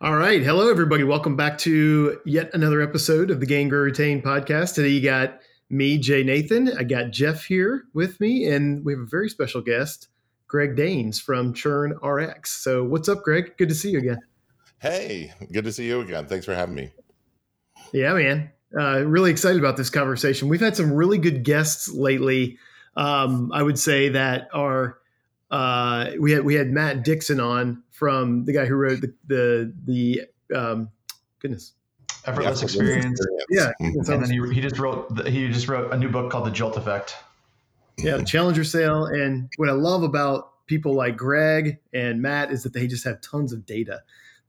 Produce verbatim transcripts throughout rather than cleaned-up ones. All right. Hello, everybody. Welcome back to yet another episode of the Gain Grow Retain Podcast. Today, you got me, Jay Nathan. I got Jeff here with me, and we have a very special guest, Greg Daines from ChurnRX. So what's up, Greg? Good to see you again. Hey, good to see you again. Thanks for having me. Yeah, man. Uh, really excited about this conversation. We've had some really good guests lately. Um, I would say that our uh, we had we had Matt Dixon on, from the guy who wrote the the the um, goodness Effortless yeah, experience. experience. Yeah, mm-hmm. And then he, he just wrote the, he just wrote a new book called The Jolt Effect. Yeah, The Challenger Sale. And what I love about people like Greg and Matt is that they just have tons of data.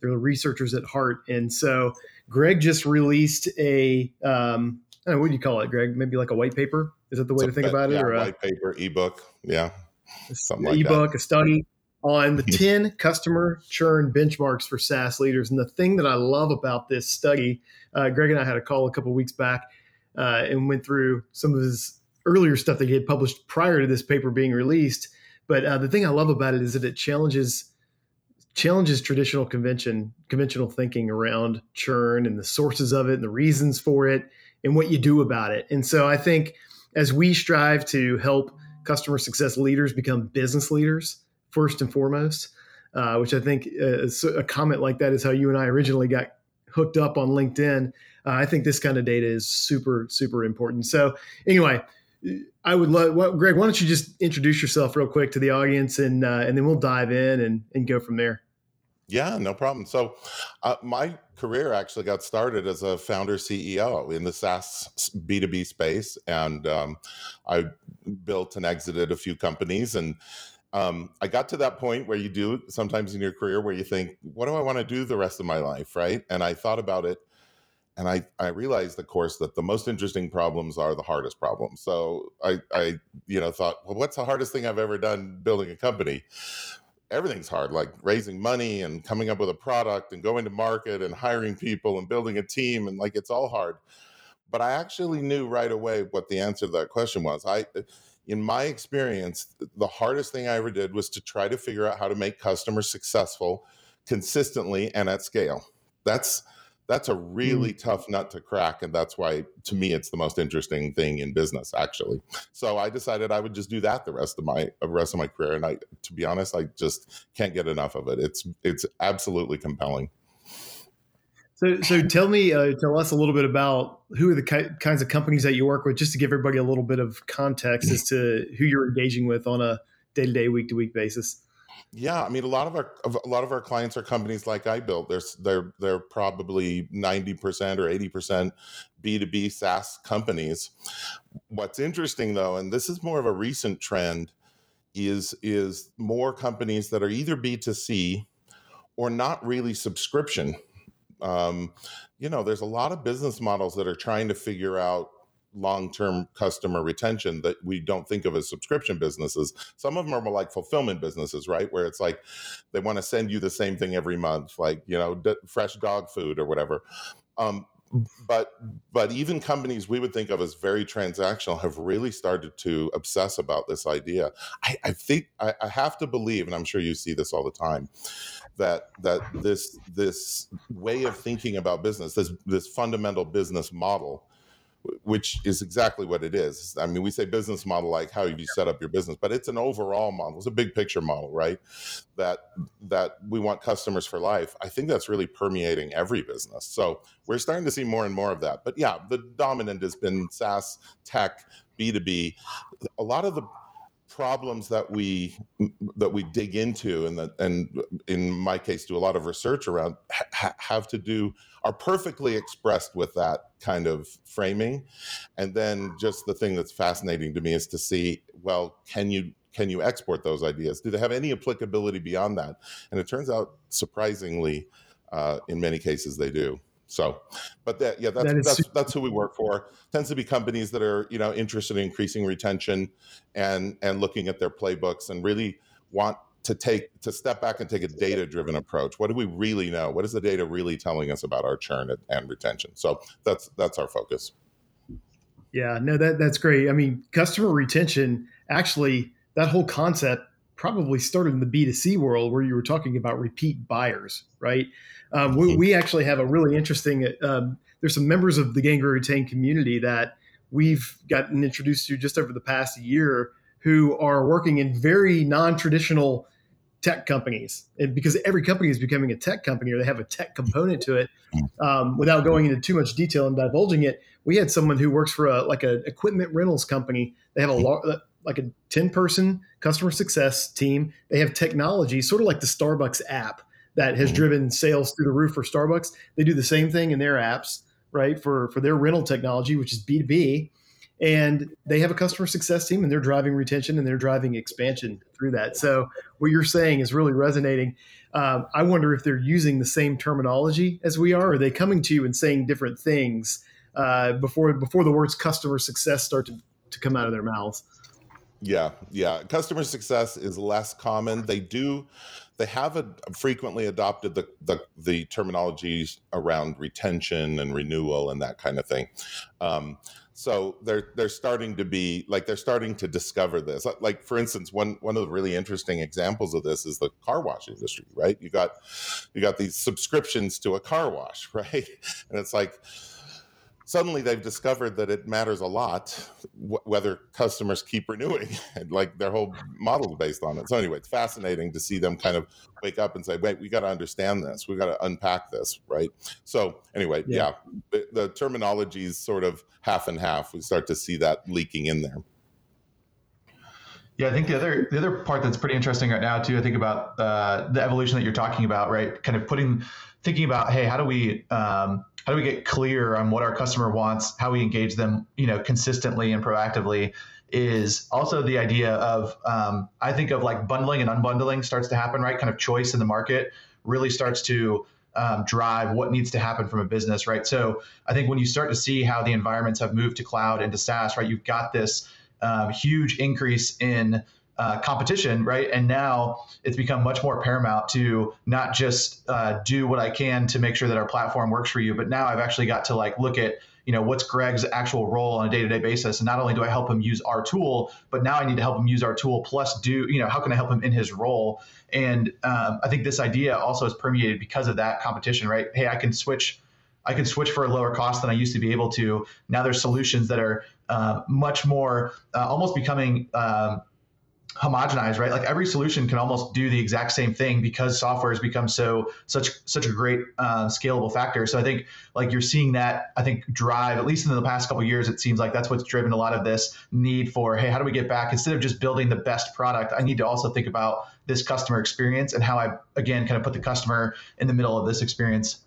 They're researchers at heart, and so Greg just released a um, I don't know, what do you call it, Greg? Maybe like a white paper. Is that the way it's to think bit, about yeah, it? Or white a, paper, ebook, yeah, something like ebook, that. a study on the ten customer churn benchmarks for SaaS leaders. And the thing that I love about this study, uh, Greg and I had a call a couple of weeks back uh, and went through some of his earlier stuff that he had published prior to this paper being released. But uh, the thing I love about it is that it challenges challenges traditional convention conventional thinking around churn and the sources of it and the reasons for it and what you do about it. And so I think as we strive to help customer success leaders become business leaders, first and foremost, uh, which I think is a comment like that is how you and I originally got hooked up on LinkedIn. Uh, I think this kind of data is super, super important. So anyway, I would love, well, Greg, why don't you just introduce yourself real quick to the audience and uh, and then we'll dive in and, and go from there. Yeah, no problem. So uh, my career actually got started as a founder C E O in the SaaS B two B space. And um, I built and exited a few companies, and Um, I got to that point where you do sometimes in your career where you think, what do I want to do the rest of my life, right? And I thought about it, and I, I realized, of course, that the most interesting problems are the hardest problems. So I, I you know, thought, well, what's the hardest thing I've ever done building a company? Everything's hard, like raising money and coming up with a product and going to market and hiring people and building a team, and like it's all hard. But I actually knew right away what the answer to that question was. I... In my experience, the hardest thing I ever did was to try to figure out how to make customers successful consistently and at scale. That's that's a really mm. tough nut to crack. And that's why, to me, it's the most interesting thing in business, actually. So I decided I would just do that the rest of my the rest of my career. And I, to be honest, I just can't get enough of it. It's it's absolutely compelling. So, so tell me, uh, tell us a little bit about who are the ki- kinds of companies that you work with, just to give everybody a little bit of context as to who you're engaging with on a day-to-day, week-to-week basis. Yeah, I mean, a lot of our a lot of our clients are companies like I built. They're they're they're probably ninety percent or eighty percent B two B SaaS companies. What's interesting though, and this is more of a recent trend, is is more companies that are either B two C or not really subscription. Um, you know, there's a lot of business models that are trying to figure out long-term customer retention that we don't think of as subscription businesses. Some of them are more like fulfillment businesses, right? Where it's like they want to send you the same thing every month, like, you know, d- fresh dog food or whatever. Um, but but even companies we would think of as very transactional have really started to obsess about this idea. I, I think I, I have to believe, and I'm sure you see this all the time, that that this this way of thinking about business, this this fundamental business model, which is exactly what it is. I mean, we say business model like how you set up your business, but it's an overall model. It's a big picture model, right? That that we want customers for life. I think that's really permeating every business. So we're starting to see more and more of that. But yeah, the dominant has been SaaS, tech, B two B. A lot of the problems that we that we dig into and that and in my case do a lot of research around ha- have to do are perfectly expressed with that kind of framing. And then just the thing that's fascinating to me is to see, well, can you can you export those ideas? Do they have any applicability beyond that? And it turns out, surprisingly, uh, in many cases they do. So, but that, yeah, that's, that that's, super- that's who we work for. Tends to be companies that are, you know, interested in increasing retention and, and looking at their playbooks and really want to take, to step back and take a data-driven approach. What do we really know? What is the data really telling us about our churn and, and retention? So that's, that's our focus. Yeah, no, that that's great. I mean, customer retention, actually that whole concept probably started in the B two C world where you were talking about repeat buyers, right? Um, we, we actually have a really interesting, um, there's some members of the Gain Grow Retain community that we've gotten introduced to just over the past year who are working in very non-traditional tech companies. And because every company is becoming a tech company or they have a tech component to it, um, without going into too much detail and divulging it, we had someone who works for a, like an equipment rentals company. They have a lot, like a ten person customer success team. They have technology, sort of like the Starbucks app that has driven sales through the roof for Starbucks. They do the same thing in their apps, right? For, for their rental technology, which is B two B. And they have a customer success team and they're driving retention and they're driving expansion through that. So what you're saying is really resonating. Um, I wonder if they're using the same terminology as we are. Are they coming to you and saying different things uh, before before the words customer success start to, to come out of their mouths? Yeah, yeah. Customer success is less common. They do, they have a, frequently adopted the, the the terminologies around retention and renewal and that kind of thing. Um, So they're they're starting to be like they're starting to discover this. Like for instance, one one of the really interesting examples of this is the car wash industry, right? You got you got these subscriptions to a car wash, right? And it's like suddenly they've discovered that it matters a lot w- whether customers keep renewing, and like their whole model is based on it. So anyway, it's fascinating to see them kind of wake up and say, wait, we got to understand this. We got to unpack this, right? So anyway, yeah, yeah the, the terminology is sort of half and half. We start to see that leaking in there. Yeah, I think the other the other part that's pretty interesting right now too, I think about uh, the evolution that you're talking about, right? Kind of putting, thinking about, hey, how do we um, how do we get clear on what our customer wants, how we engage them, you know, consistently and proactively, is also the idea of um, I think of like bundling and unbundling starts to happen, right? Kind of choice in the market really starts to um, drive what needs to happen from a business, right? So I think when you start to see how the environments have moved to cloud and to SaaS, right, you've got this Um, huge increase in uh, competition, right? And now it's become much more paramount to not just uh, do what I can to make sure that our platform works for you, but now I've actually got to like look at, you know, what's Greg's actual role on a day-to-day basis. And not only do I help him use our tool, but now I need to help him use our tool plus do, you know, how can I help him in his role? And um, I think this idea also is permeated because of that competition, right? Hey, I can switch I can switch for a lower cost than I used to be able to. Now there's solutions that are uh, much more, uh, almost becoming um, homogenized, right? Like every solution can almost do the exact same thing because software has become so such such a great uh, scalable factor. So I think like you're seeing that, I think drive, at least in the past couple of years, it seems like that's what's driven a lot of this need for, hey, how do we get back? Instead of just building the best product, I need to also think about this customer experience and how I, again, kind of put the customer in the middle of this experience.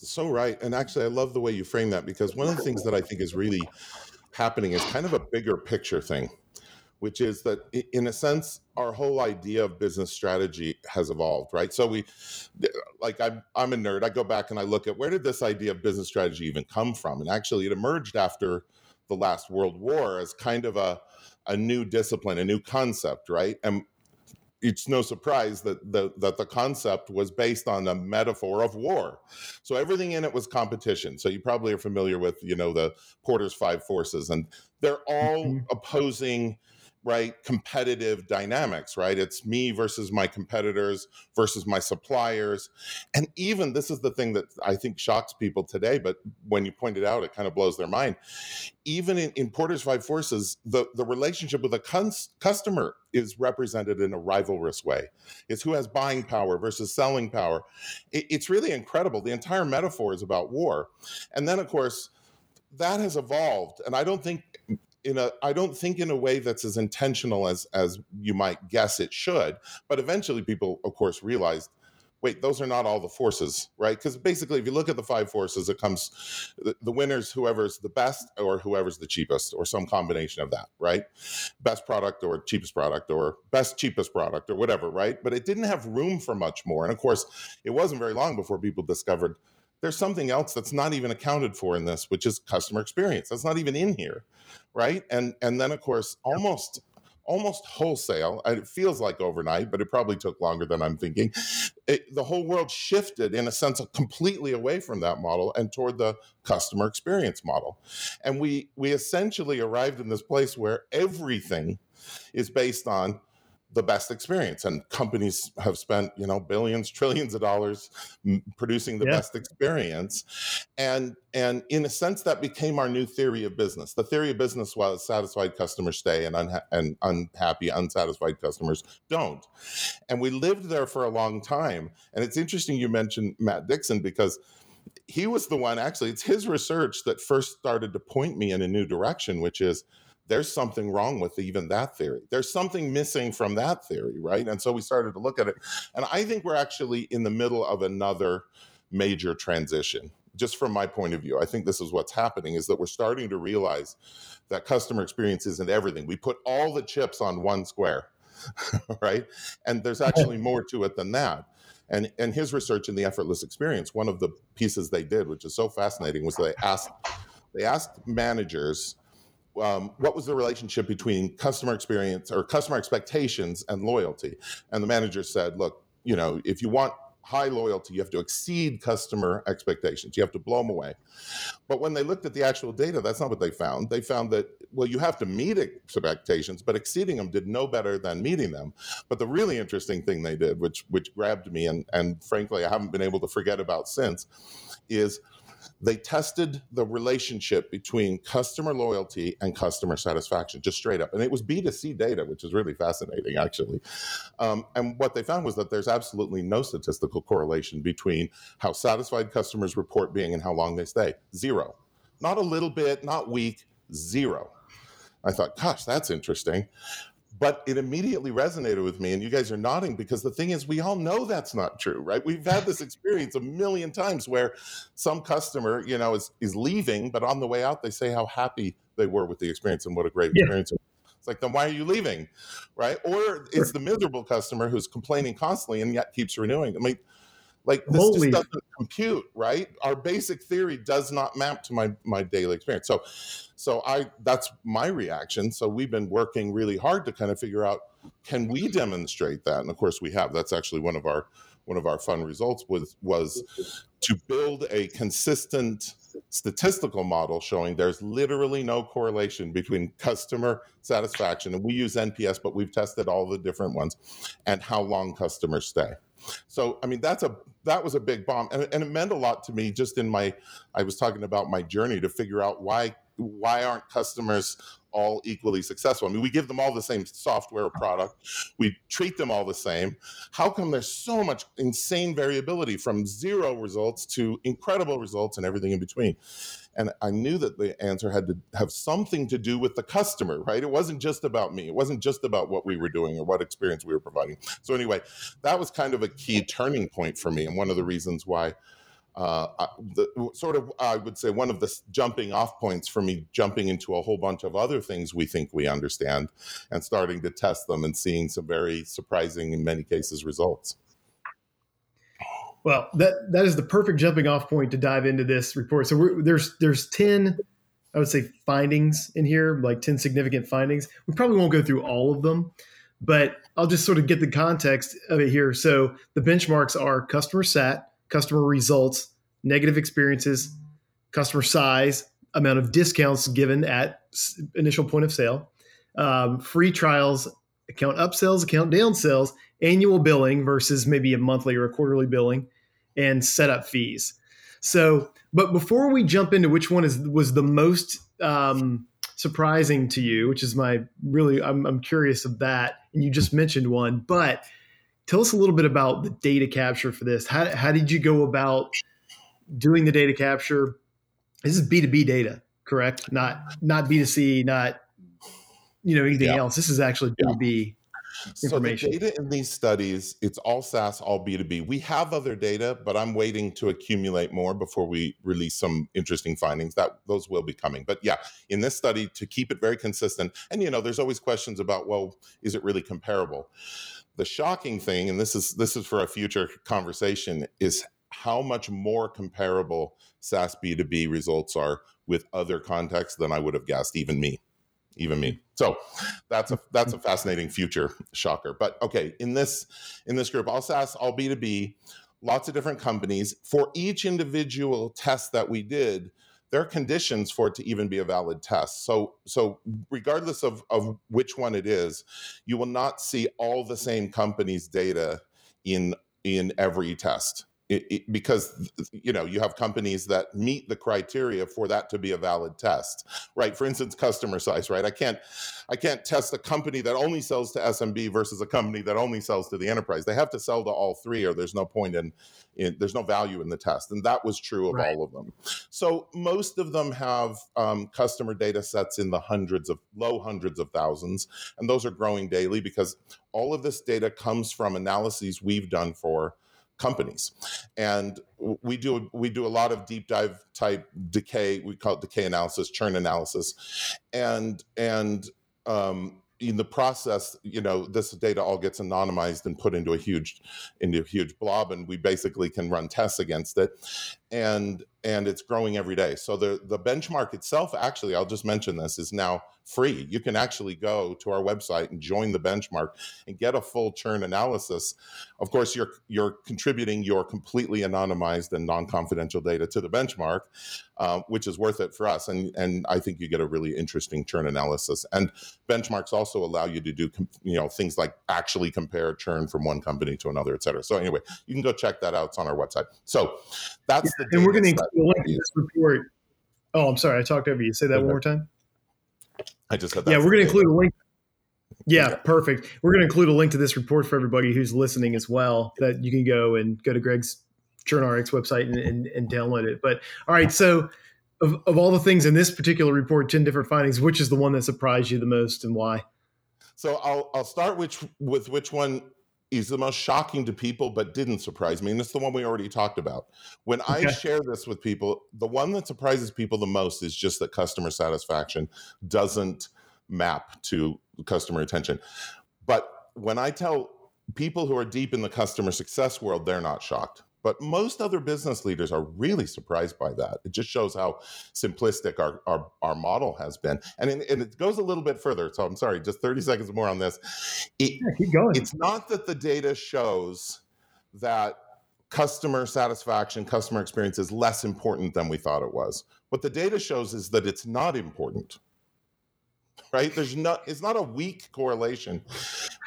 So right. And actually, I love the way you frame that, because one of the things that I think is really happening is kind of a bigger picture thing, which is that in a sense, our whole idea of business strategy has evolved, right? So we, like I'm, I'm a nerd. I go back and I look at where did this idea of business strategy even come from? And actually it emerged after the last World War as kind of a, a new discipline, a new concept, right? And it's no surprise that the that the concept was based on a metaphor of war. So everything in it was competition. So you probably are familiar with, you know, the Porter's Five Forces, and they're all mm-hmm. opposing, right, competitive dynamics, right? It's me versus my competitors versus my suppliers. And even this is the thing that I think shocks people today, but when you point it out, it kind of blows their mind. Even in, in Porter's Five Forces, the, the relationship with a cons- customer is represented in a rivalrous way. It's who has buying power versus selling power. It, it's really incredible. The entire metaphor is about war. And then, of course, that has evolved. And I don't think in a, I don't think in a way that's as intentional as, as you might guess it should. But eventually people, of course, realized, wait, those are not all the forces, right? Because basically, if you look at the five forces, it comes the, the winners, whoever's the best or whoever's the cheapest or some combination of that, right? Best product or cheapest product or best cheapest product or whatever, right? But it didn't have room for much more. And of course, it wasn't very long before people discovered there's something else that's not even accounted for in this, which is customer experience. That's not even in here, right? And and then, of course, almost... almost wholesale, it feels like overnight, but it probably took longer than I'm thinking. It, the whole world shifted in a sense of completely away from that model and toward the customer experience model. And we we essentially arrived in this place where everything is based on the best experience. And companies have spent, you know, billions, trillions of dollars m- producing the yeah. best experience. And, and in a sense, that became our new theory of business. The theory of business was satisfied customers stay and, unha- and unhappy, unsatisfied customers don't. And we lived there for a long time. And it's interesting you mentioned Matt Dixon, because he was the one, actually, it's his research that first started to point me in a new direction, which is, there's something wrong with even that theory. There's something missing from that theory, right? And so we started to look at it. And I think we're actually in the middle of another major transition. Just from my point of view, I think this is what's happening, is that we're starting to realize that customer experience isn't everything. We put all the chips on one square, right? And there's actually more to it than that. And and his research in the Effortless experience, one of the pieces they did, which is so fascinating, was they asked they asked managers, Um, what was the relationship between customer experience or customer expectations and loyalty? And the manager said, look, you know, if you want high loyalty, you have to exceed customer expectations. You have to blow them away. But when they looked at the actual data, that's not what they found. They found that, well, you have to meet expectations, but exceeding them did no better than meeting them. But the really interesting thing they did, which which grabbed me and, and frankly, I haven't been able to forget about since, is they tested the relationship between customer loyalty and customer satisfaction, just straight up. And it was B two C data, which is really fascinating, actually. Um, and what they found was that there's absolutely no statistical correlation between how satisfied customers report being and how long they stay. Zero. Not a little bit, not weak, zero. I thought, gosh, that's interesting. But it immediately resonated with me, and you guys are nodding, because the thing is, we all know that's not true, right? We've had this experience a million times where some customer, you know, is, is leaving, but on the way out, they say how happy they were with the experience and what a great yeah. experience. It's like, then why are you leaving, right? Or it's the miserable customer who's complaining constantly and yet keeps renewing. I mean, like, this Holy. just doesn't compute, right? Our basic theory does not map to my my daily experience. So so I that's my reaction. So we've been working really hard to kind of figure out, can we demonstrate that? And of course we have. That's actually one of our one of our fun results was was to build a consistent statistical model showing there's literally no correlation between customer satisfaction, and we use N P S, but we've tested all the different ones, and how long customers stay. So, I mean, that's a that was a big bomb, and, and it meant a lot to me. Just in my, I was talking about my journey to figure out why why aren't customers all equally successful? I mean, we give them all the same software or product, we treat them all the same. How come there's so much insane variability from zero results to incredible results and everything in between? And I knew that the answer had to have something to do with the customer, right? It wasn't just about me. It wasn't just about what we were doing or what experience we were providing. So anyway, that was kind of a key turning point for me, and one of the reasons why Uh, the, sort of, I would say, one of the jumping off points for me jumping into a whole bunch of other things we think we understand and starting to test them and seeing some very surprising, in many cases, results. Well, that that is the perfect jumping off point to dive into this report. So we're, there's there's ten, I would say, findings in here, like ten significant findings. We probably won't go through all of them, but I'll just sort of get the context of it here. So the benchmarks are customer sat, customer results, negative experiences, customer size, amount of discounts given at initial point of sale, um, free trials, account upsells, account downsells, annual billing versus maybe a monthly or a quarterly billing, and setup fees. So, but before we jump into which one is was the most um, surprising to you, which is my really, I'm, I'm curious of that, and you just mentioned one, but tell us a little bit about the data capture for this. How, how did you go about doing the data capture? This is B two B data, correct? Not not B two C, not you know anything yeah. else. This is actually B two B yeah. information. So the data in these studies, it's all SaaS, all B two B. We have other data, but I'm waiting to accumulate more before we release some interesting findings. That those will be coming. But yeah, in this study, to keep it very consistent, and you know, there's always questions about, well, is it really comparable? The shocking thing, and this is this is for a future conversation, is how much more comparable SaaS B two B results are with other contexts than I would have guessed, even me, even me. So that's a that's a fascinating future shocker. But okay, in this in this group, all SaaS, all B two B, lots of different companies. For each individual test that we did, there are conditions for it to even be a valid test. So, so regardless of, of which one it is, you will not see all the same company's data in in every test. It, it, because, you know, you have companies that meet the criteria for that to be a valid test, right? For instance, customer size, right? I can't, I can't test a company that only sells to S M B versus a company that only sells to the enterprise. They have to sell to all three, or there's no point in, in there's no value in the test. And that was true of right. all of them. So most of them have um, customer data sets in the hundreds of, low hundreds of thousands. And those are growing daily because all of this data comes from analyses we've done for companies. And we do we do a lot of deep dive type decay. We call it decay analysis, churn analysis. And and um, in the process, you know, this data all gets anonymized and put into a huge into a huge blob, and we basically can run tests against it. And and it's growing every day. So the the benchmark itself, actually, I'll just mention this, is now free. You can actually go to our website and join the benchmark and get a full churn analysis. Of course, you're you're contributing your completely anonymized and non-confidential data to the benchmark, uh, which is worth it for us. And and I think you get a really interesting churn analysis. And benchmarks also allow you to do you know things like actually compare churn from one company to another, et cetera. So anyway, you can go check that out. It's on our website. So that's yeah, the data. And we're going to include a link to this report. Oh, I'm sorry. I talked over you. Say that okay. one more time. I just said that. Yeah, we're going to include a link. Yeah, perfect. We're going to include a link to this report for everybody who's listening as well, that you can go and go to Greg's ChurnRX website and, and, and download it. But all right, so of, of all the things in this particular report, ten different findings, which is the one that surprised you the most and why? So I'll I'll start which, with which one is the most shocking to people but didn't surprise me, and it's the one we already talked about. When okay. I share this with people, the one that surprises people the most is just that customer satisfaction doesn't map to customer retention. But when I tell people who are deep in the customer success world, they're not shocked. But most other business leaders are really surprised by that. It just shows how simplistic our our, our model has been. And, in, and it goes a little bit further. So I'm sorry, just thirty seconds more on this. It, yeah, keep going. It's not that the data shows that customer satisfaction, customer experience is less important than we thought it was. What the data shows is that it's not important. Right? There's not, it's not a weak correlation.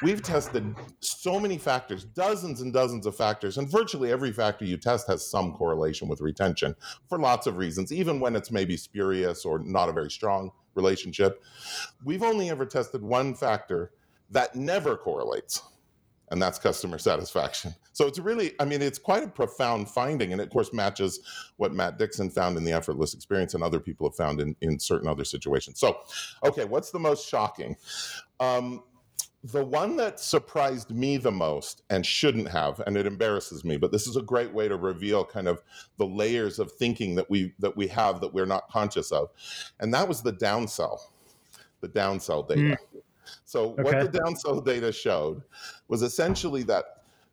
We've tested so many factors, dozens and dozens of factors, and virtually every factor you test has some correlation with retention for lots of reasons, even when it's maybe spurious or not a very strong relationship. We've only ever tested one factor that never correlates, and that's customer satisfaction. So it's really, I mean, it's quite a profound finding, and it, of course, matches what Matt Dixon found in the Effortless Experience and other people have found in, in certain other situations. So, okay, what's the most shocking? Um, the one that surprised me the most, and shouldn't have, and it embarrasses me, but this is a great way to reveal kind of the layers of thinking that we that we have that we're not conscious of, and that was the downsell, the downsell data. Mm. So okay. what the downsell data showed was essentially that,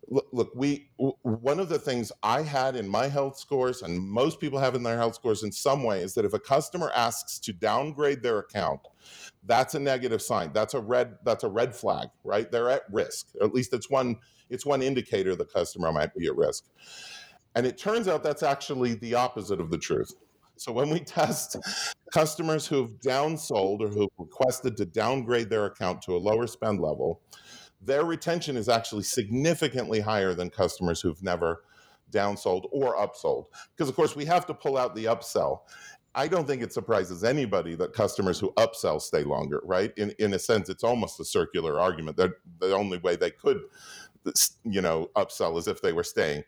look, look, we one of the things I had in my health scores, and most people have in their health scores in some way, is that if a customer asks to downgrade their account, that's a negative sign. That's a red. That's a red flag, right? They're at risk. Or at least it's one. It's one indicator the customer might be at risk. And it turns out that's actually the opposite of the truth. So when we test customers who've downsold or who've requested to downgrade their account to a lower spend level, their retention is actually significantly higher than customers who've never downsold or upsold. Because, of course, we have to pull out the upsell. I don't think it surprises anybody that customers who upsell stay longer, right? In in a sense, it's almost a circular argument. They're, the only way they could you know, upsell as if they were staying.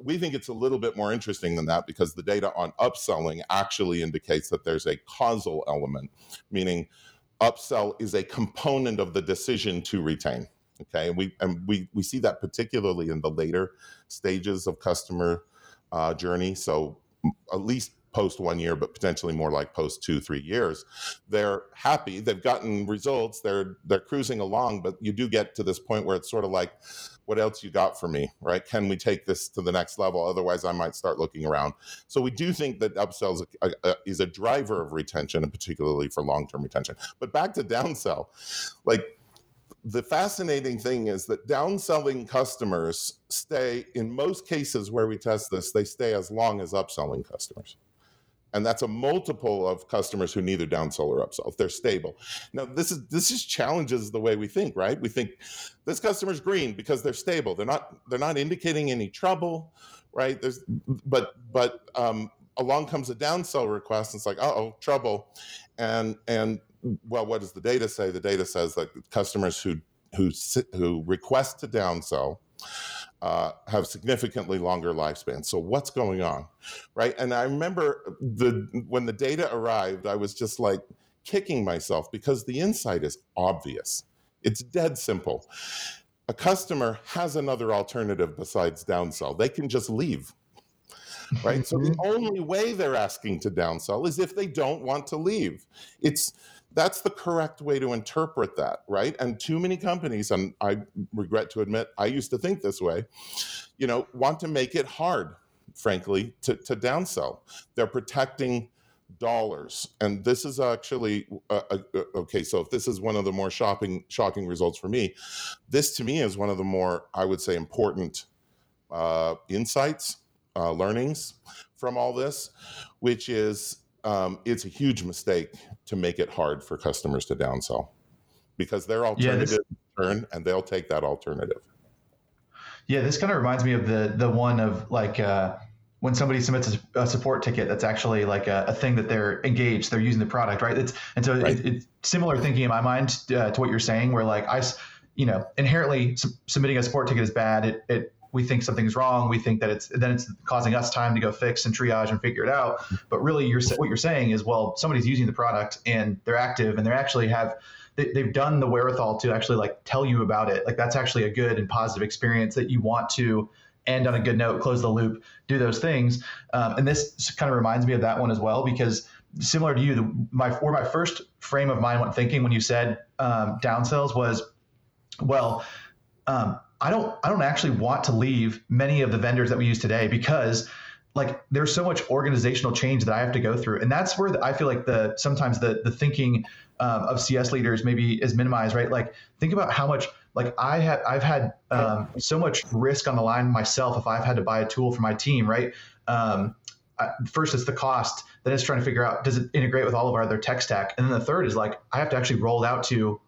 We think it's a little bit more interesting than that because the data on upselling actually indicates that there's a causal element, meaning upsell is a component of the decision to retain. Okay, and we and we we see that particularly in the later stages of customer uh, journey. So at least post one year, but potentially more like post two, three years, they're happy. They've gotten results. They're they're cruising along, but you do get to this point where it's sort of like, what else you got for me, right? Can we take this to the next level? Otherwise, I might start looking around. So we do think that upsells a, a, is a driver of retention, and particularly for long-term retention. But back to downsell. Like, the fascinating thing is that downselling customers stay, in most cases where we test this, they stay as long as upselling customers. And that's a multiple of customers who neither downsell or upsell. They're stable. Now, this is this just challenges the way we think, right? We think this customer's green because they're stable. They're not they're not indicating any trouble, right? There's but but um, along comes a downsell request. And it's like, uh-oh, trouble. And and well, what does the data say? The data says that customers who who who request to downsell Uh, have significantly longer lifespans. So what's going on, right? And I remember the when the data arrived, I was just like kicking myself because the insight is obvious. It's dead simple. A customer has another alternative besides downsell. They can just leave, right? So the only way they're asking to downsell is if they don't want to leave. It's That's the correct way to interpret that, right? And too many companies, and I regret to admit, I used to think this way, you know, want to make it hard, frankly, to, to downsell. They're protecting dollars. And this is actually, uh, uh, okay, so if this is one of the more shocking, shocking results for me, this to me is one of the more, I would say, important uh, insights, uh, learnings from all this, which is, Um, it's a huge mistake to make it hard for customers to downsell because they're alternative yeah, this, turn and they'll take that alternative. Yeah, this kind of reminds me of the the one of like uh, when somebody submits a, a support ticket that's actually like a, a thing that they're engaged, they're using the product, right? It's, and so right. It, it's similar thinking in my mind uh, to what you're saying where like I, you know, inherently su- submitting a support ticket is bad. It, it We think something's wrong. We think that it's then it's causing us time to go fix and triage and figure it out. But really, you're what you're saying is, well, somebody's using the product and they're active and they're actually have they, they've done the wherewithal to actually like tell you about it. Like that's actually a good and positive experience that you want to end on a good note, close the loop, do those things. Um, and this kind of reminds me of that one as well because similar to you, the, my or my first frame of mind went thinking when you said um, downsells was, well. Um, I don't I don't actually want to leave many of the vendors that we use today because like there's so much organizational change that I have to go through. And that's where the, I feel like the sometimes the the thinking um, of C S leaders maybe is minimized, right? Like think about how much like I have I've had um, so much risk on the line myself if I've had to buy a tool for my team, right? Um, I, first, it's the cost. Then it's trying to figure out, does it integrate with all of our other tech stack? And then the third is like I have to actually roll out to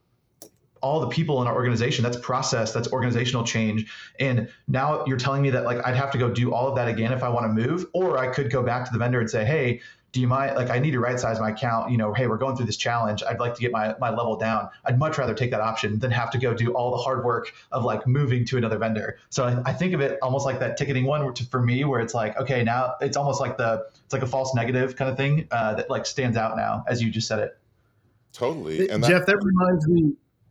all the people in our organization. That's process, that's organizational change. And now you're telling me that like, I'd have to go do all of that again if I want to move, or I could go back to the vendor and say, hey, do you mind, like I need to right size my account, you know, hey, we're going through this challenge. I'd like to get my, my level down. I'd much rather take that option than have to go do all the hard work of like moving to another vendor. So I, I think of it almost like that ticketing one which for me, where it's like, okay, now it's almost like the, it's like a false negative kind of thing uh, that like stands out now, as you just said it. Totally. And Jeff, that reminds me,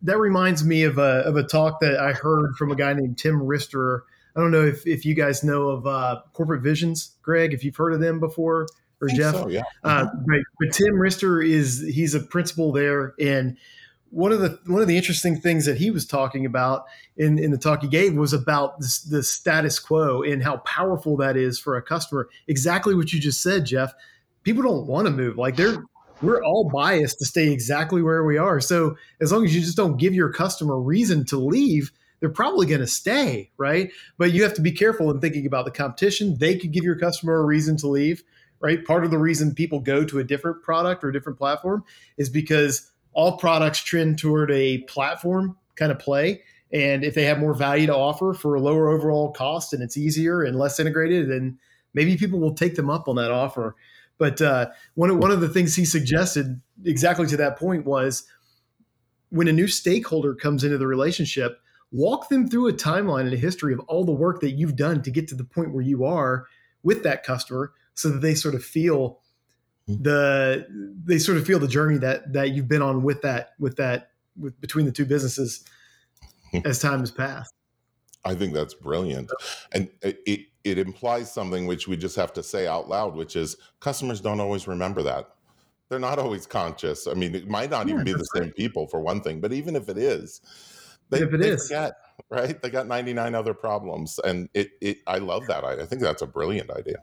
That reminds me of a of a talk that I heard from a guy named Tim Rister. I don't know if, if you guys know of uh, Corporate Visions, Greg, if you've heard of them before, or Jeff. So, yeah. uh, but, but Tim Rister is he's a principal there, and one of the one of the interesting things that he was talking about in, in the talk he gave was about this, the status quo and how powerful that is for a customer. Exactly what you just said, Jeff. People don't want to move. Like they're. We're all biased to stay exactly where we are. So as long as you just don't give your customer reason to leave, they're probably going to stay, right? But you have to be careful in thinking about the competition. They could give your customer a reason to leave, right? Part of the reason people go to a different product or a different platform is because all products trend toward a platform kind of play. And if they have more value to offer for a lower overall cost and it's easier and less integrated, then maybe people will take them up on that offer. But uh, one of one of the things he suggested exactly to that point was when a new stakeholder comes into the relationship, walk them through a timeline and a history of all the work that you've done to get to the point where you are with that customer so that they sort of feel the they sort of feel the journey that that you've been on with that with that with between the two businesses as time has passed. I think that's brilliant. And it it implies something which we just have to say out loud, which is customers don't always remember that. They're not always conscious. I mean, it might not yeah, even be the same right. people for one thing, but even if it is, they, if it they is. forget, right? They got ninety-nine other problems. And it, it I love that. I, I think that's a brilliant idea.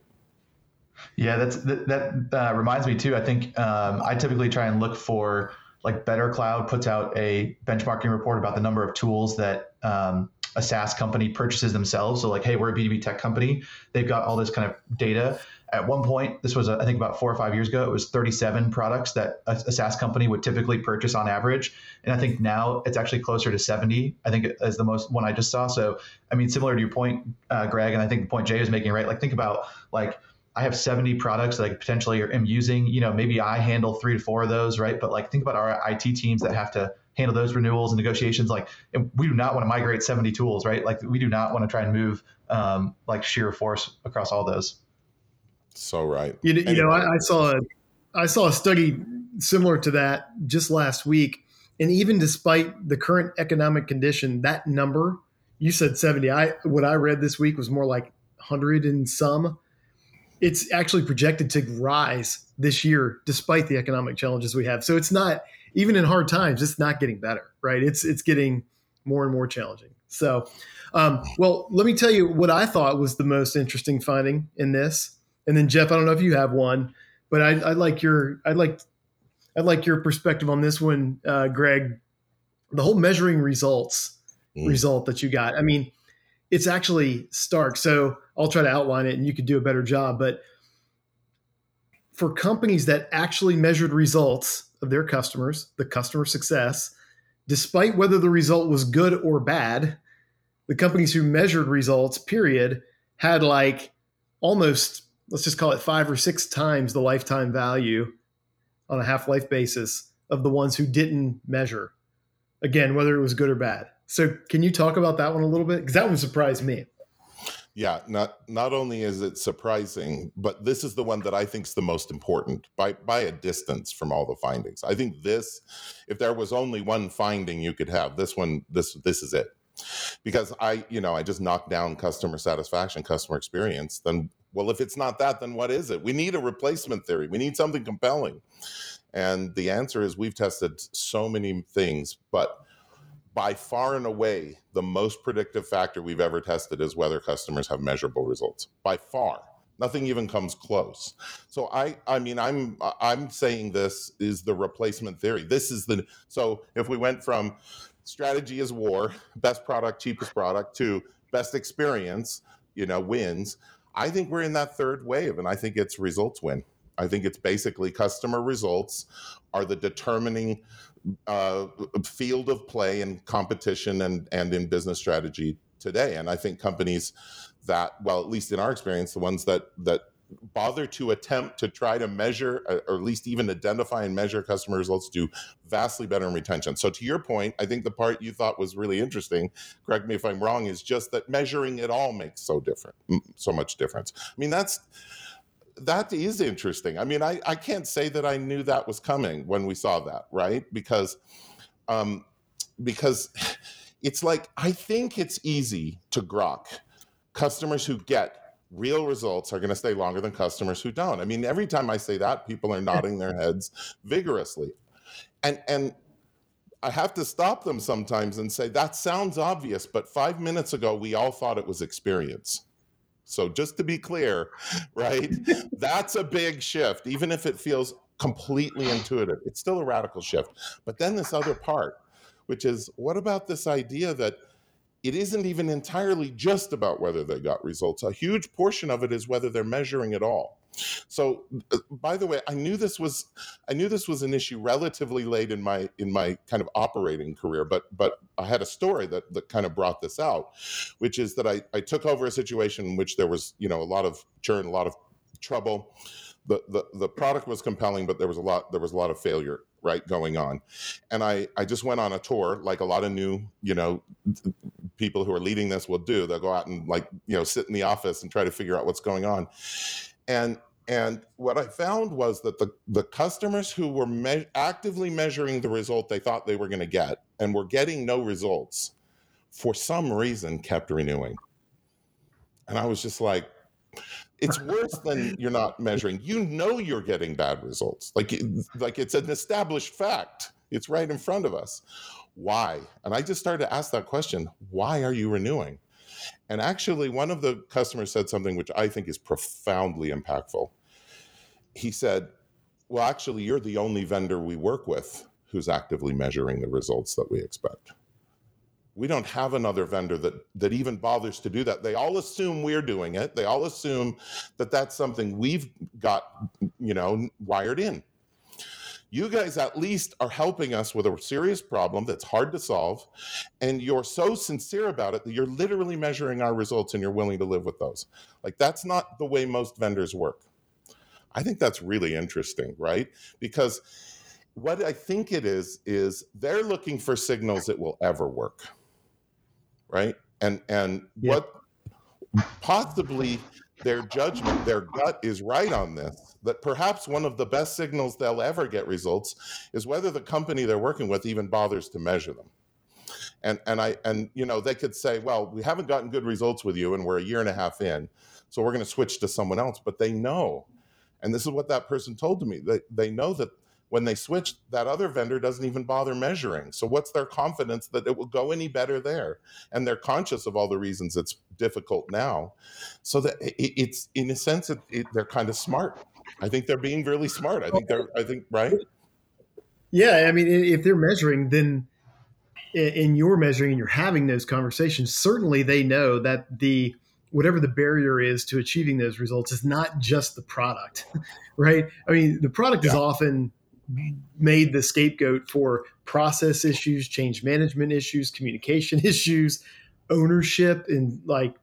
Yeah, that's that, that uh, reminds me too. I think um, I typically try and look for like Better Cloud puts out a benchmarking report about the number of tools that um, a SaaS company purchases themselves. So like, hey, we're a B two B tech company. They've got all this kind of data. At one point, this was, I think, about four or five years ago, it was thirty-seven products that a, a SaaS company would typically purchase on average. And I think now it's actually closer to seventy, I think, as the most one I just saw. So, I mean, similar to your point, uh, Greg, and I think the point Jay is making, right? Like, think about, like, I have seventy products that I potentially am using. You know, maybe I handle three to four of those, right? But, like, think about our I T teams that have to handle those renewals and negotiations. Like, we do not want to migrate seventy tools, right? Like, we do not want to try and move, um, like, sheer force across all those. So right. You, you anyway. know, I, I saw a, I saw a study similar to that just last week, and even despite the current economic condition, that number you said seventy. I what I read this week was more like hundred and some. It's actually projected to rise this year despite the economic challenges we have. So it's not, even in hard times, it's not getting better, right? It's it's getting more and more challenging. So, um, well, let me tell you what I thought was the most interesting finding in this. And then Jeff, I don't know if you have one, but I, I like your, I like, I like your perspective on this one, uh, Greg. The whole measuring results mm. result that you got. I mean, it's actually stark. So I'll try to outline it, and you could do a better job. But for companies that actually measured results of their customers, the customer success, despite whether the result was good or bad, the companies who measured results, period, had like almost, let's just call it five or six times the lifetime value on a half-life basis of the ones who didn't measure, again, whether it was good or bad. So can you talk about that one a little bit? Because that one surprised me. Yeah, not not only is it surprising, but this is the one that I think is the most important by, by a distance from all the findings. I think this, if there was only one finding you could have, this one, this this is it. Because I, you know, I just knocked down customer satisfaction, customer experience, then well, if it's not that, then what is it? We need a replacement theory. We need something compelling. And the answer is we've tested so many things, but by far and away, the most predictive factor we've ever tested is whether customers have measurable results. By far. Nothing even comes close. So I, I mean, I'm, I'm saying this is the replacement theory. This is the, so if we went from strategy is war, best product, cheapest product, to best experience, you know, wins, I think we're in that third wave, and I think it's results win. I think it's basically customer results are the determining uh, field of play in competition and, and in business strategy today. And I think companies that, well, at least in our experience, the ones that that bother to attempt to try to measure or at least even identify and measure customer results do vastly better in retention. So to your point, I think the part you thought was really interesting, correct me if I'm wrong, is just that measuring it all makes so different, so much difference. I mean, that's, that is interesting. I mean, I, I can't say that I knew that was coming when we saw that, right? Because, um, because it's like, I think it's easy to grok customers who get real results are going to stay longer than customers who don't. I mean, every time I say that, people are nodding their heads vigorously. And and I have to stop them sometimes and say, that sounds obvious, but five minutes ago, we all thought it was experience. So just to be clear, right? That's a big shift, even if it feels completely intuitive. It's still a radical shift. But then this other part, which is, what about this idea that it isn't even entirely just about whether they got results. A huge portion of it is whether they're measuring at all. So, by the way, I knew this was I knew this was an issue relatively late in my in my kind of operating career, but but I had a story that, that kind of brought this out, which is that I, I took over a situation in which there was, you know, a lot of churn, a lot of trouble. The, the the product was compelling, but there was a lot there was a lot of failure, right, going on. And I, I just went on a tour like a lot of new, you know, people who are leading this will do. They'll go out and like, you know, sit in the office and try to figure out what's going on. And and what I found was that the, the customers who were me- actively measuring the result they thought they were going to get and were getting no results, for some reason kept renewing. And I was just like, it's worse than you're not measuring. You know you're getting bad results. Like, like it's an established fact. It's right in front of us. Why? And I just started to ask that question. Why are you renewing? And actually, one of the customers said something which I think is profoundly impactful. He said, well, actually, you're the only vendor we work with who's actively measuring the results that we expect. We don't have another vendor that that even bothers to do that. They all assume we're doing it. They all assume that that's something we've got, you know, wired in. You guys at least are helping us with a serious problem that's hard to solve, and you're so sincere about it that you're literally measuring our results and you're willing to live with those. Like, that's not the way most vendors work. I think that's really interesting, right? Because what I think it is, is they're looking for signals that will ever work. Right? And and yeah. what possibly their judgment, their gut is right on this, that perhaps one of the best signals they'll ever get results is whether the company they're working with even bothers to measure them. And and I and you know, they could say, well, we haven't gotten good results with you and we're a year and a half in, so we're going to switch to someone else. But they know, and this is what that person told to me, they they know that when they switched, that other vendor doesn't even bother measuring. So what's their confidence that it will go any better there? And they're conscious of all the reasons it's difficult now. So that it's, in a sense, it, it, they're kind of smart. I think they're being really smart. I think they're, I think, right? Yeah, I mean, if they're measuring, then in your measuring and you're having those conversations, certainly they know that the whatever the barrier is to achieving those results is not just the product, right? I mean, the product yeah. is often made the scapegoat for process issues, change management issues, communication issues, ownership, and like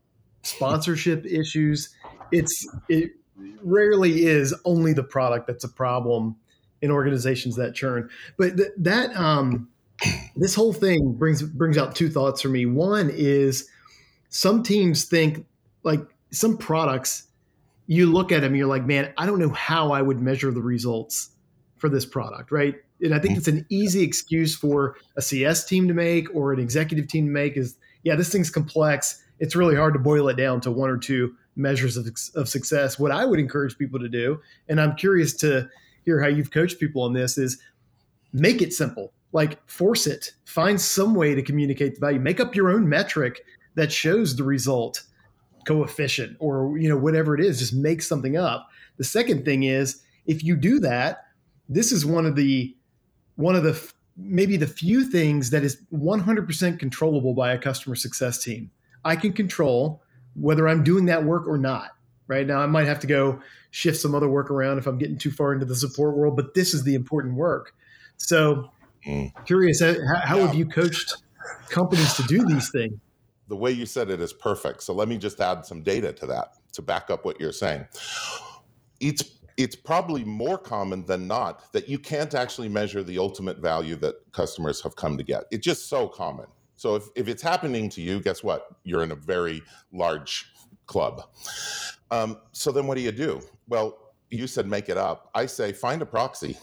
sponsorship issues. It's it rarely is only the product that's a problem in organizations that churn. But th- that um, this whole thing brings brings out two thoughts for me. One is some teams think, like, some products, you look at them, you're like, man, I don't know how I would measure the results for this product, right? And I think it's an easy excuse for a C S team to make or an executive team to make is, yeah, this thing's complex. It's really hard to boil it down to one or two measures of, of success. What I would encourage people to do, and I'm curious to hear how you've coached people on this, is make it simple, like force it, find some way to communicate the value, make up your own metric that shows the result coefficient or, you know, whatever it is, just make something up. The second thing is, if you do that, this is one of the one of the maybe the few things that is one hundred percent controllable by a customer success team. I can control whether I'm doing that work or not. Right now, I might have to go shift some other work around if I'm getting too far into the support world, but this is the important work. So, mm. curious, how, how yeah. have you coached companies to do these things? The way you said it is perfect. So let me just add some data to that to back up what you're saying. It's It's probably more common than not that you can't actually measure the ultimate value that customers have come to get. It's just so common. So if, if it's happening to you, guess what? You're in a very large club. Um, so then what do you do? Well, you said make it up. I say find a proxy.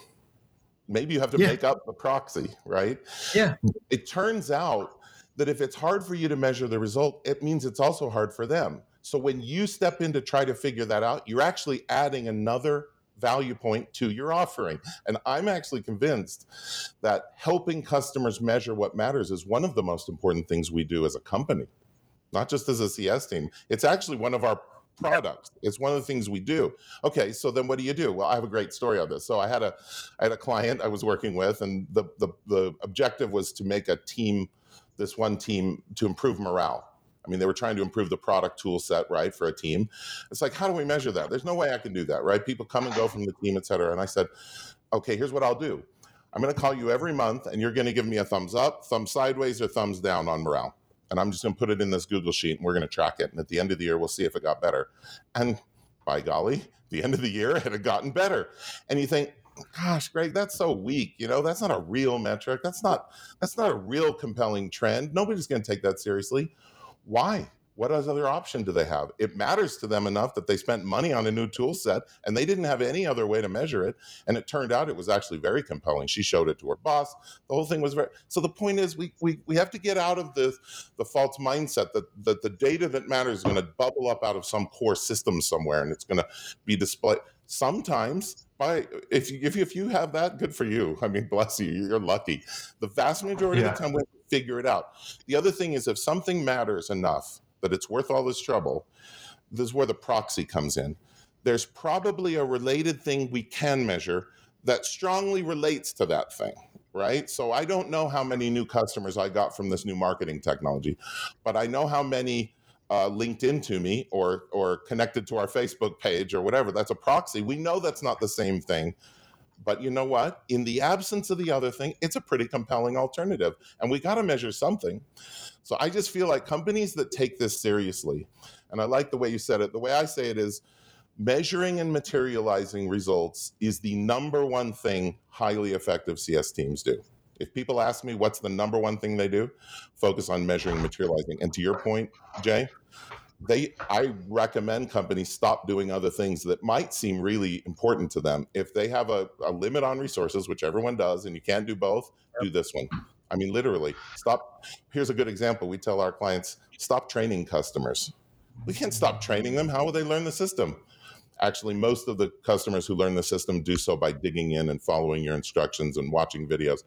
Maybe you have to yeah. make up a proxy, right? Yeah. It turns out that if it's hard for you to measure the result, it means it's also hard for them. So when you step in to try to figure that out, you're actually adding another value point to your offering. And I'm actually convinced that helping customers measure what matters is one of the most important things we do as a company, not just as a C S team. It's actually one of our products. It's one of the things we do. Okay, so then what do you do? Well, I have a great story on this. So I had a, I had a client I was working with, and the, the, the objective was to make a team, this one team, to improve morale. I mean, they were trying to improve the product tool set, right, for a team. It's like, how do we measure that? There's no way I can do that, right? People come and go from the team, et cetera. And I said, okay, here's what I'll do. I'm going to call you every month, and you're going to give me a thumbs up, thumbs sideways, or thumbs down on morale. And I'm just going to put it in this Google sheet, and we're going to track it. And at the end of the year, we'll see if it got better. And by golly, at the end of the year, it had gotten better. And you think, gosh, Greg, that's so weak. You know, that's not a real metric. That's not, that's not a real compelling trend. Nobody's going to take that seriously. Why? What other option do they have? It matters to them enough that they spent money on a new tool set, and they didn't have any other way to measure it. And it turned out it was actually very compelling. She showed it to her boss. The whole thing was very. So the point is, we we we have to get out of the the false mindset that that the data that matters is going to bubble up out of some core system somewhere, and it's going to be displayed. Sometimes, by if you, if you, if you have that, good for you. I mean, bless you, you're lucky. The vast majority yeah. of the time, we have to figure it out. The other thing is, if something matters enough that it's worth all this trouble, this is where the proxy comes in. There's probably a related thing we can measure that strongly relates to that thing, right? So I don't know how many new customers I got from this new marketing technology, but I know how many uh, linked into me or or connected to our Facebook page or whatever. That's a proxy. We know that's not the same thing. But you know what? In the absence of the other thing, it's a pretty compelling alternative. And we got to measure something. So I just feel like companies that take this seriously, and I like the way you said it, the way I say it is, measuring and materializing results is the number one thing highly effective C S teams do. If people ask me what's the number one thing they do, focus on measuring and materializing. And to your point, Jay, They, I recommend companies stop doing other things that might seem really important to them. If they have a, a limit on resources, which everyone does, and you can't do both, do this one. I mean, literally, stop. Here's a good example. We tell our clients, stop training customers. We can't stop training them. How will they learn the system? Actually, most of the customers who learn the system do so by digging in and following your instructions and watching videos.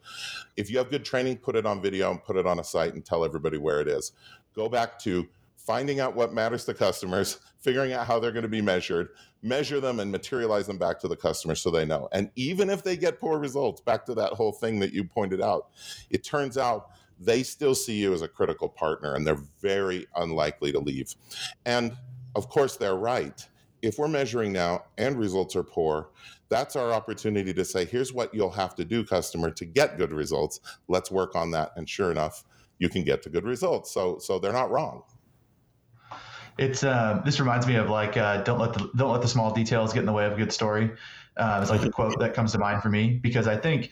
If you have good training, put it on video and put it on a site and tell everybody where it is. Go back to finding out what matters to customers, figuring out how they're going to be measured, measure them and materialize them back to the customer so they know. And even if they get poor results, back to that whole thing that you pointed out, it turns out they still see you as a critical partner and they're very unlikely to leave. And of course, they're right. If we're measuring now and results are poor, that's our opportunity to say, here's what you'll have to do, customer, to get good results. Let's work on that. And sure enough, you can get to good results. So, so they're not wrong. It's uh, this reminds me of like uh, don't let the don't let the small details get in the way of a good story. Uh, it's like the quote that comes to mind for me, because I think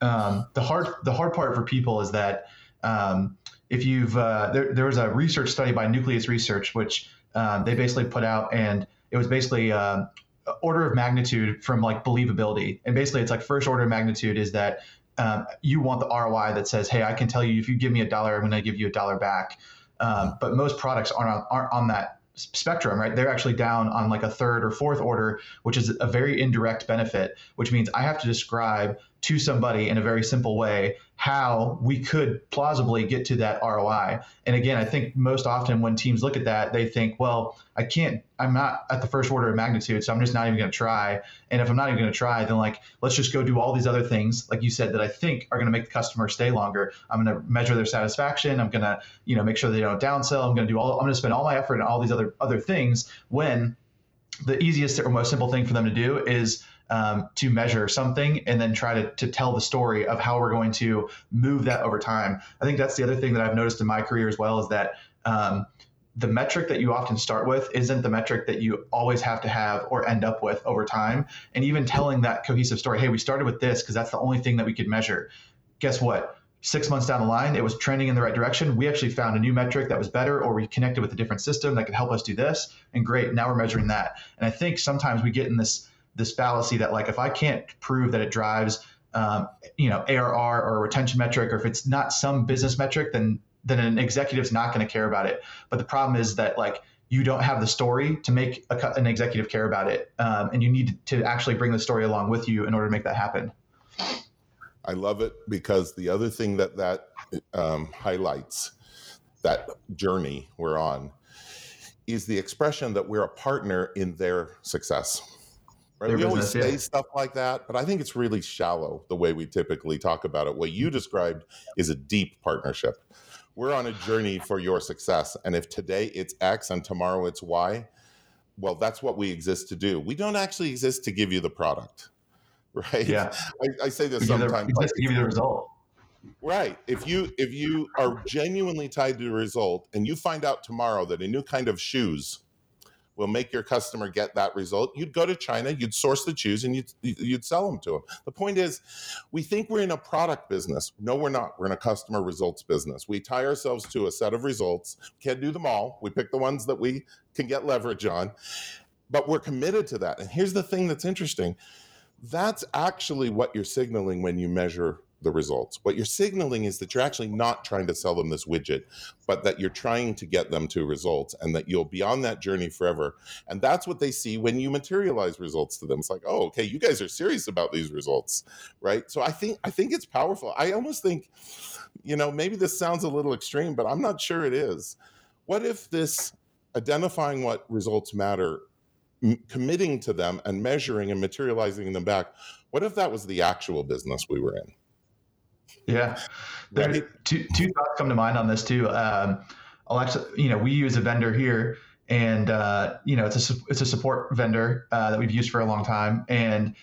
um, the hard the hard part for people is that um, if you've uh, there there was a research study by Nucleus Research which um, they basically put out, and it was basically uh, order of magnitude from like believability, and basically it's like first order of magnitude is that um, you want the R O I that says, hey, I can tell you if you give me a dollar, I'm going to give you a dollar back. Um, but most products aren't on, aren't on that spectrum, right? They're actually down on like a third or fourth order, which is a very indirect benefit, which means I have to describe to somebody in a very simple way how we could plausibly get to that R O I. And again, I think most often when teams look at that, they think, well, I can't, I'm not at the first order of magnitude, so I'm just not even going to try. And if I'm not even going to try, then like, let's just go do all these other things, like you said, that I think are going to make the customer stay longer. I'm going to measure their satisfaction. I'm going to, you know, make sure they don't downsell. I'm going to do all, I'm going to spend all my effort on all these other, other things when the easiest or most simple thing for them to do is Um, to measure something and then try to, to tell the story of how we're going to move that over time. I think that's the other thing that I've noticed in my career as well, is that um, the metric that you often start with isn't the metric that you always have to have or end up with over time. And even telling that cohesive story, hey, we started with this because that's the only thing that we could measure. Guess what? Six months down the line, it was trending in the right direction. We actually found a new metric that was better, or we connected with a different system that could help us do this. And great, now we're measuring that. And I think sometimes we get in this this fallacy that like, if I can't prove that it drives, um, you know, A R R or a retention metric, or if it's not some business metric, then, then an executive's not going to care about it. But the problem is that like, you don't have the story to make a, an executive care about it. Um, and you need to actually bring the story along with you in order to make that happen. I love it, because the other thing that, that um, highlights that journey we're on is the expression that we're a partner in their success. Right? We always say stuff like that, but I think it's really shallow the way we typically talk about it. What you described is a deep partnership. We're on a journey for your success. And if today it's X and tomorrow it's Y, well, that's what we exist to do. We don't actually exist to give you the product, right? Yeah. I, I say this we sometimes. Like, give you the result. Right. If you if you are genuinely tied to the result and you find out tomorrow that a new kind of shoes will make your customer get that result, you'd go to China, you'd source the shoes, and you'd, you'd sell them to them. The point is, we think we're in a product business. No, we're not. We're in a customer results business. We tie ourselves to a set of results. Can't do them all. We pick the ones that we can get leverage on, but we're committed to that. And here's the thing that's interesting. That's actually what you're signaling when you measure the results. What you're signaling is that you're actually not trying to sell them this widget, but that you're trying to get them to results, and that you'll be on that journey forever. And that's what they see when you materialize results to them. It's like, oh, okay, you guys are serious about these results, right? So I think I think it's powerful. I almost think, you know, maybe this sounds a little extreme, but I'm not sure it is. What if this identifying what results matter m- committing to them and measuring and materializing them back. What if that was the actual business we were in? Yeah. There right? two, two thoughts come to mind on this too. Um, I'll actually, you know, we use a vendor here and, uh, you know, it's a, it's a support vendor uh, that we've used for a long time. And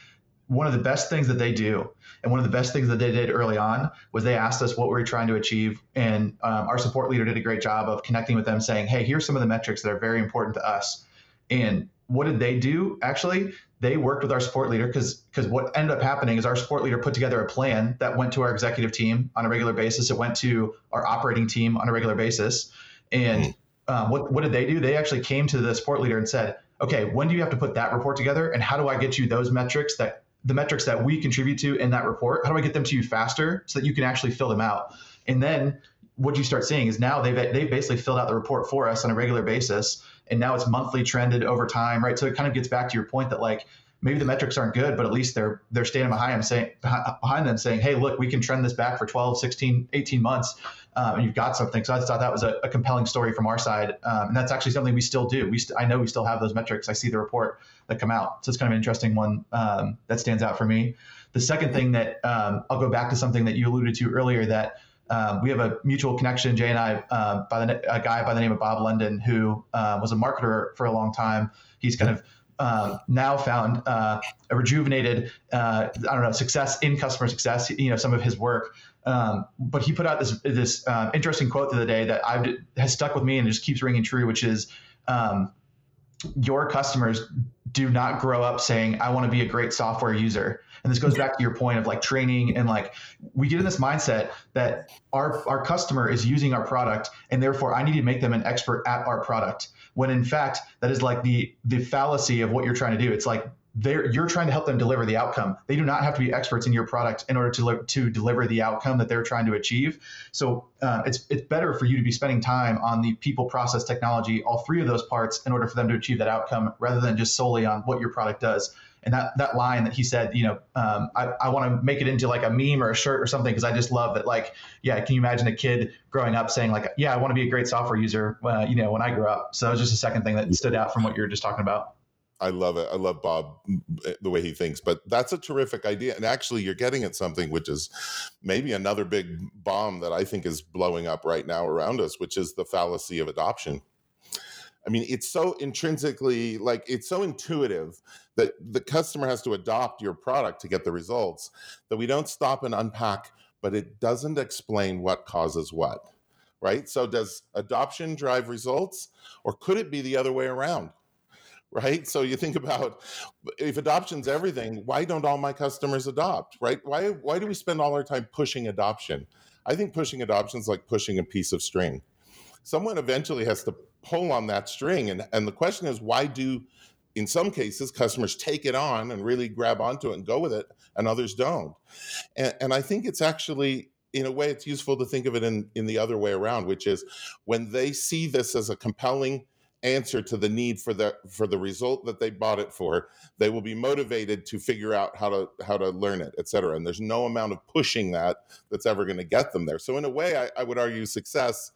one of the best things that they do, and one of the best things that they did early on, was they asked us what we were trying to achieve. And um, our support leader did a great job of connecting with them, saying, hey, here's some of the metrics that are very important to us. And what did they do? Actually, they worked with our support leader, because because what ended up happening is our support leader put together a plan that went to our executive team on a regular basis. It went to our operating team on a regular basis. And mm-hmm. um, what, what did they do? They actually came to the support leader and said, okay, when do you have to put that report together? And how do I get you those metrics that the metrics that we contribute to in that report? How do I get them to you faster so that you can actually fill them out? And then what you start seeing is now they've they've basically filled out the report for us on a regular basis. And now it's monthly trended over time, right? So it kind of gets back to your point that, like, maybe the metrics aren't good, but at least they're they're standing behind them saying, behind them saying, hey, look, we can trend this back for twelve, sixteen, eighteen months, um, and you've got something. So I thought that was a, a compelling story from our side. Um, and that's actually something we still do. We st- I know we still have those metrics. I see the report that come out. So it's kind of an interesting one um, that stands out for me. The second thing that um, I'll go back to something that you alluded to earlier, that Um, we have a mutual connection, Jay and I, uh, by the, a guy by the name of Bob London, who uh, was a marketer for a long time. He's kind of um, now found uh, a rejuvenated, uh, I don't know, success in customer success, you know, some of his work. Um, but he put out this this uh, interesting quote the other day that I've, has stuck with me and just keeps ringing true, which is um, your customers do not grow up saying, I want to be a great software user. And this goes back to your point of, like, training, and, like, we get in this mindset that our our customer is using our product, and therefore I need to make them an expert at our product. When in fact, that is, like, the the fallacy of what you're trying to do. It's like they're you're trying to help them deliver the outcome. They do not have to be experts in your product in order to to deliver the outcome that they're trying to achieve. So uh, it's it's better for you to be spending time on the people, process, technology, all three of those parts, in order for them to achieve that outcome, rather than just solely on what your product does. And that, that line that he said, you know, um, I, I want to make it into, like, a meme or a shirt or something, because I just love that. Like, yeah, can you imagine a kid growing up saying, like, yeah, I want to be a great software user, uh, you know, when I grow up. So that was just the second thing that stood out from what you were just talking about. I love it. I love Bob, the way he thinks, but that's a terrific idea. And actually, you're getting at something which is maybe another big bomb that I think is blowing up right now around us, which is the fallacy of adoption. I mean, it's so intrinsically, like, it's so intuitive that the customer has to adopt your product to get the results, that we don't stop and unpack, but it doesn't explain what causes what, right? So does adoption drive results, or could it be the other way around, right? So you think about, if adoption's everything, why don't all my customers adopt, right? Why, why do we spend all our time pushing adoption? I think pushing adoption is like pushing a piece of string. Someone eventually has to pull on that string. And, and the question is, why do, in some cases, customers take it on and really grab onto it and go with it, and others don't? And, and I think it's actually, in a way, it's useful to think of it in, in the other way around, which is when they see this as a compelling answer to the need for the, for the result that they bought it for, they will be motivated to figure out how to, how to learn it, et cetera. And there's no amount of pushing that that's ever going to get them there. So in a way, I, I would argue success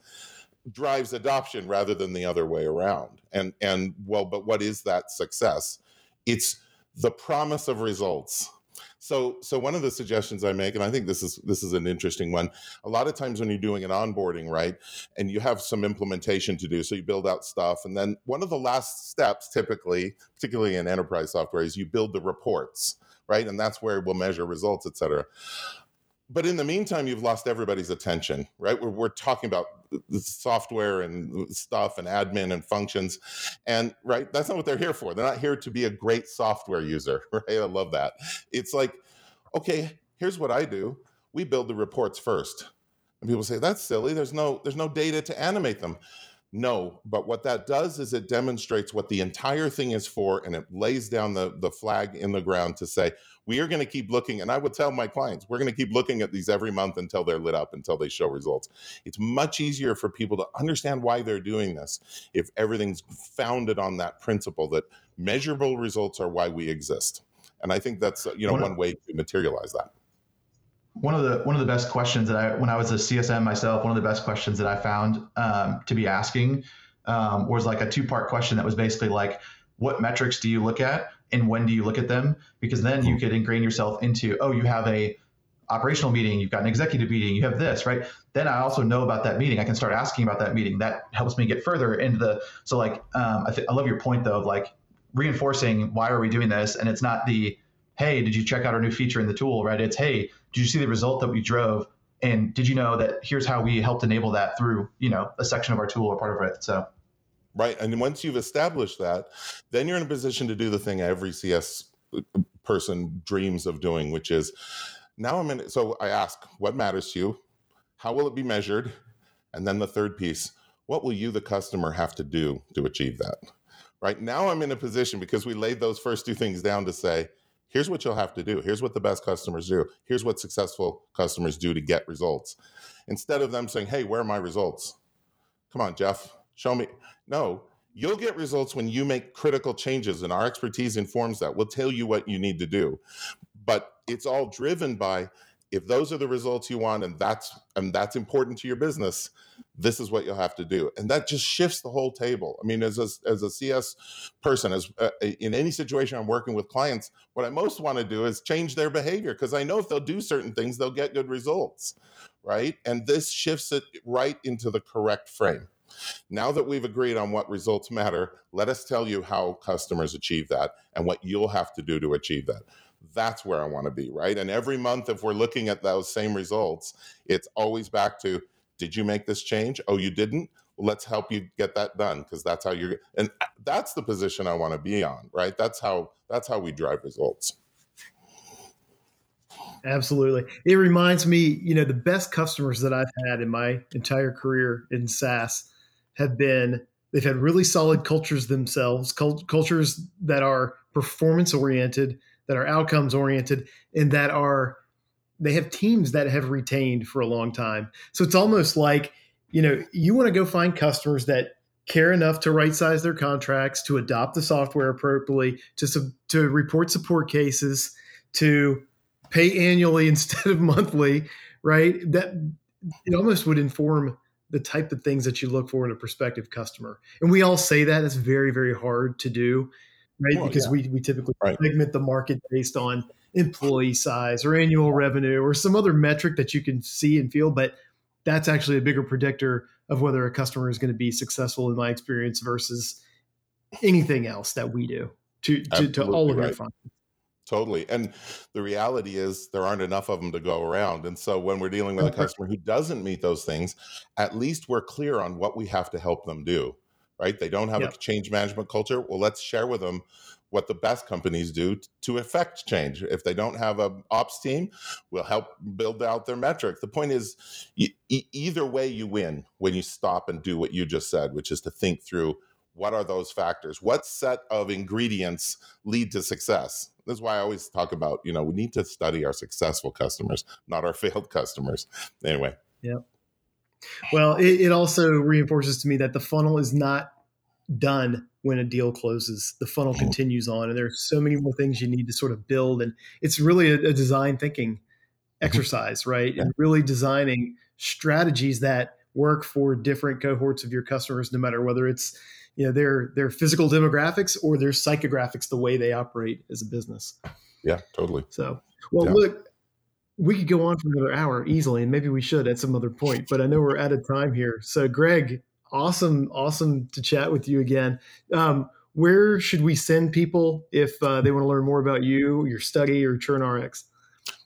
drives adoption rather than the other way around. And, and well, but what is that success? It's the promise of results. So, so one of the suggestions I make, and I think this is, this is an interesting one. A lot of times when you're doing an onboarding, right, and you have some implementation to do, so you build out stuff. And then one of the last steps, typically, particularly in enterprise software, is you build the reports, right? And that's where we'll measure results, et cetera. But in the meantime, you've lost everybody's attention, right? We're, we're talking about the software and stuff and admin and functions, and right, that's not what they're here for. They're not here to be a great software user, right? I love that. It's like, okay, here's what I do. We build the reports first. And people say, that's silly. There's no, there's no data to animate them. No, but what that does is it demonstrates what the entire thing is for, and it lays down the, the flag in the ground to say, we are going to keep looking. And I would tell my clients, we're going to keep looking at these every month until they're lit up, until they show results. It's much easier for people to understand why they're doing this if everything's founded on that principle that measurable results are why we exist. And I think that's, you know, one way to materialize that. One of the one of the best questions that I, when I was a C S M myself, one of the best questions that I found um, to be asking um, was like a two-part question that was basically like, what metrics do you look at and when do you look at them? Because then you could ingrain yourself into, oh, you have a operational meeting, you've got an executive meeting, you have this, right? Then I also know about that meeting. I can start asking about that meeting. That helps me get further into the, so like, um, I, th- I love your point though, of like reinforcing why are we doing this? And it's not the, hey, did you check out our new feature in the tool, right? It's, hey, did you see the result that we drove? And did you know that here's how we helped enable that through, you know, a section of our tool or part of it, so. Right, and once you've established that, then you're in a position to do the thing every C S person dreams of doing, which is, now I'm in, so I ask, what matters to you? How will it be measured? And then the third piece, what will you, the customer, have to do to achieve that? Right, now I'm in a position, because we laid those first two things down to say, here's what you'll have to do. Here's what the best customers do. Here's what successful customers do to get results. Instead of them saying, hey, where are my results? Come on, Jeff, show me. No, you'll get results when you make critical changes, and our expertise informs that. We'll tell you what you need to do. But it's all driven by, if those are the results you want and that's and that's important to your business, this is what you'll have to do. And that just shifts the whole table. I mean, as a, as a C S person, as uh, in any situation I'm working with clients, what I most want to do is change their behavior, because I know if they'll do certain things, they'll get good results, right? And this shifts it right into the correct frame. Now that we've agreed on what results matter, let us tell you how customers achieve that and what you'll have to do to achieve that. That's where I want to be, right? And every month, if we're looking at those same results, it's always back to, did you make this change? Oh, you didn't? Well, let's help you get that done, because that's how you're, and that's the position I want to be on, right? That's how, that's how we drive results. Absolutely. It reminds me, you know, the best customers that I've had in my entire career in SaaS have been, they've had really solid cultures themselves, cult- cultures that are performance oriented, that are outcomes oriented, and that are, they have teams that have retained for a long time. So it's almost like, you know, you want to go find customers that care enough to right size their contracts, to adopt the software appropriately, to sub- to report support cases, to pay annually instead of monthly, right? That it almost would inform the type of things that you look for in a prospective customer. And we all say that. It's very, very hard to do, right? Well, because yeah. we, we typically right. segment the market based on employee size or annual revenue or some other metric that you can see and feel. But that's actually a bigger predictor of whether a customer is going to be successful, in my experience, versus anything else that we do to, to, to all of right. our funds. Totally. And the reality is there aren't enough of them to go around. And so when we're dealing with a customer who doesn't meet those things, at least we're clear on what we have to help them do, right? They don't have yep. a change management culture. Well, let's share with them what the best companies do to affect change. If they don't have an ops team, we'll help build out their metrics. The point is, e- either way you win when you stop and do what you just said, which is to think through, what are those factors? What set of ingredients lead to success? This is why I always talk about, you know, we need to study our successful customers, not our failed customers. Anyway. Yeah. Well, it, it also reinforces to me that the funnel is not done when a deal closes. The funnel continues on, and there are so many more things you need to sort of build. And it's really a, a design thinking exercise, right? Yeah. And really designing strategies that work for different cohorts of your customers, no matter whether it's, you know, their their physical demographics or their psychographics, the way they operate as a business. Yeah, totally. So, well, yeah. Look, we could go on for another hour easily, and maybe we should at some other point, but I know we're out of time here. So, Greg, awesome, awesome to chat with you again. Um, where should we send people if uh, they want to learn more about you, your study, or ChurnRX?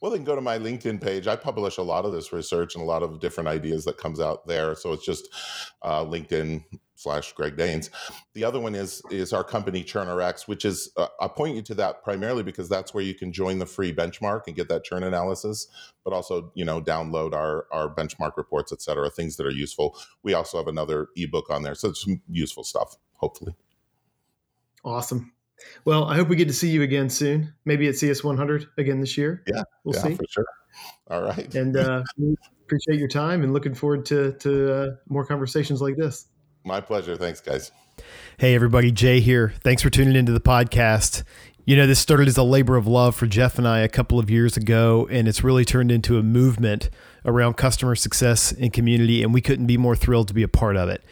Well, they can go to my LinkedIn page. I publish a lot of this research and a lot of different ideas that comes out there. So it's just uh, LinkedIn slash Greg Daines. The other one is is our company ChurnRX, which is uh, I point you to that primarily because that's where you can join the free benchmark and get that churn analysis, but also, you know, download our our benchmark reports, et cetera, things that are useful. We also have another ebook on there, so it's some useful stuff, hopefully. Awesome. Well, I hope we get to see you again soon. Maybe at C S one hundred again this year. Yeah, we'll yeah, see. For sure. All right. And uh, appreciate your time and looking forward to to uh, more conversations like this. My pleasure. Thanks, guys. Hey, everybody. Jay here. Thanks for tuning into the podcast. You know, this started as a labor of love for Jeff and I a couple of years ago, and it's really turned into a movement around customer success and community, and we couldn't be more thrilled to be a part of it.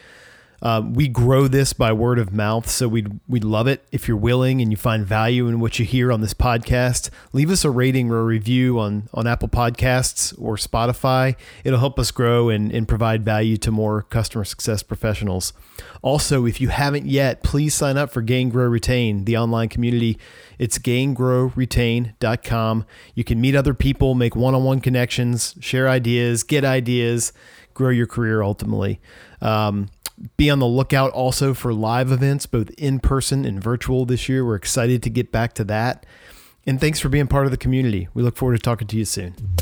Um, we grow this by word of mouth, so we'd, we'd love it if you're willing and you find value in what you hear on this podcast. Leave us a rating or a review on, on Apple Podcasts or Spotify. It'll help us grow and, and provide value to more customer success professionals. Also, if you haven't yet, please sign up for Gain, Grow, Retain, the online community. It's Gain Grow Retain dot com. You can meet other people, make one-on-one connections, share ideas, get ideas, grow your career ultimately. Um, Be on the lookout also for live events, both in person and virtual this year. We're excited to get back to that. And thanks for being part of the community. We look forward to talking to you soon.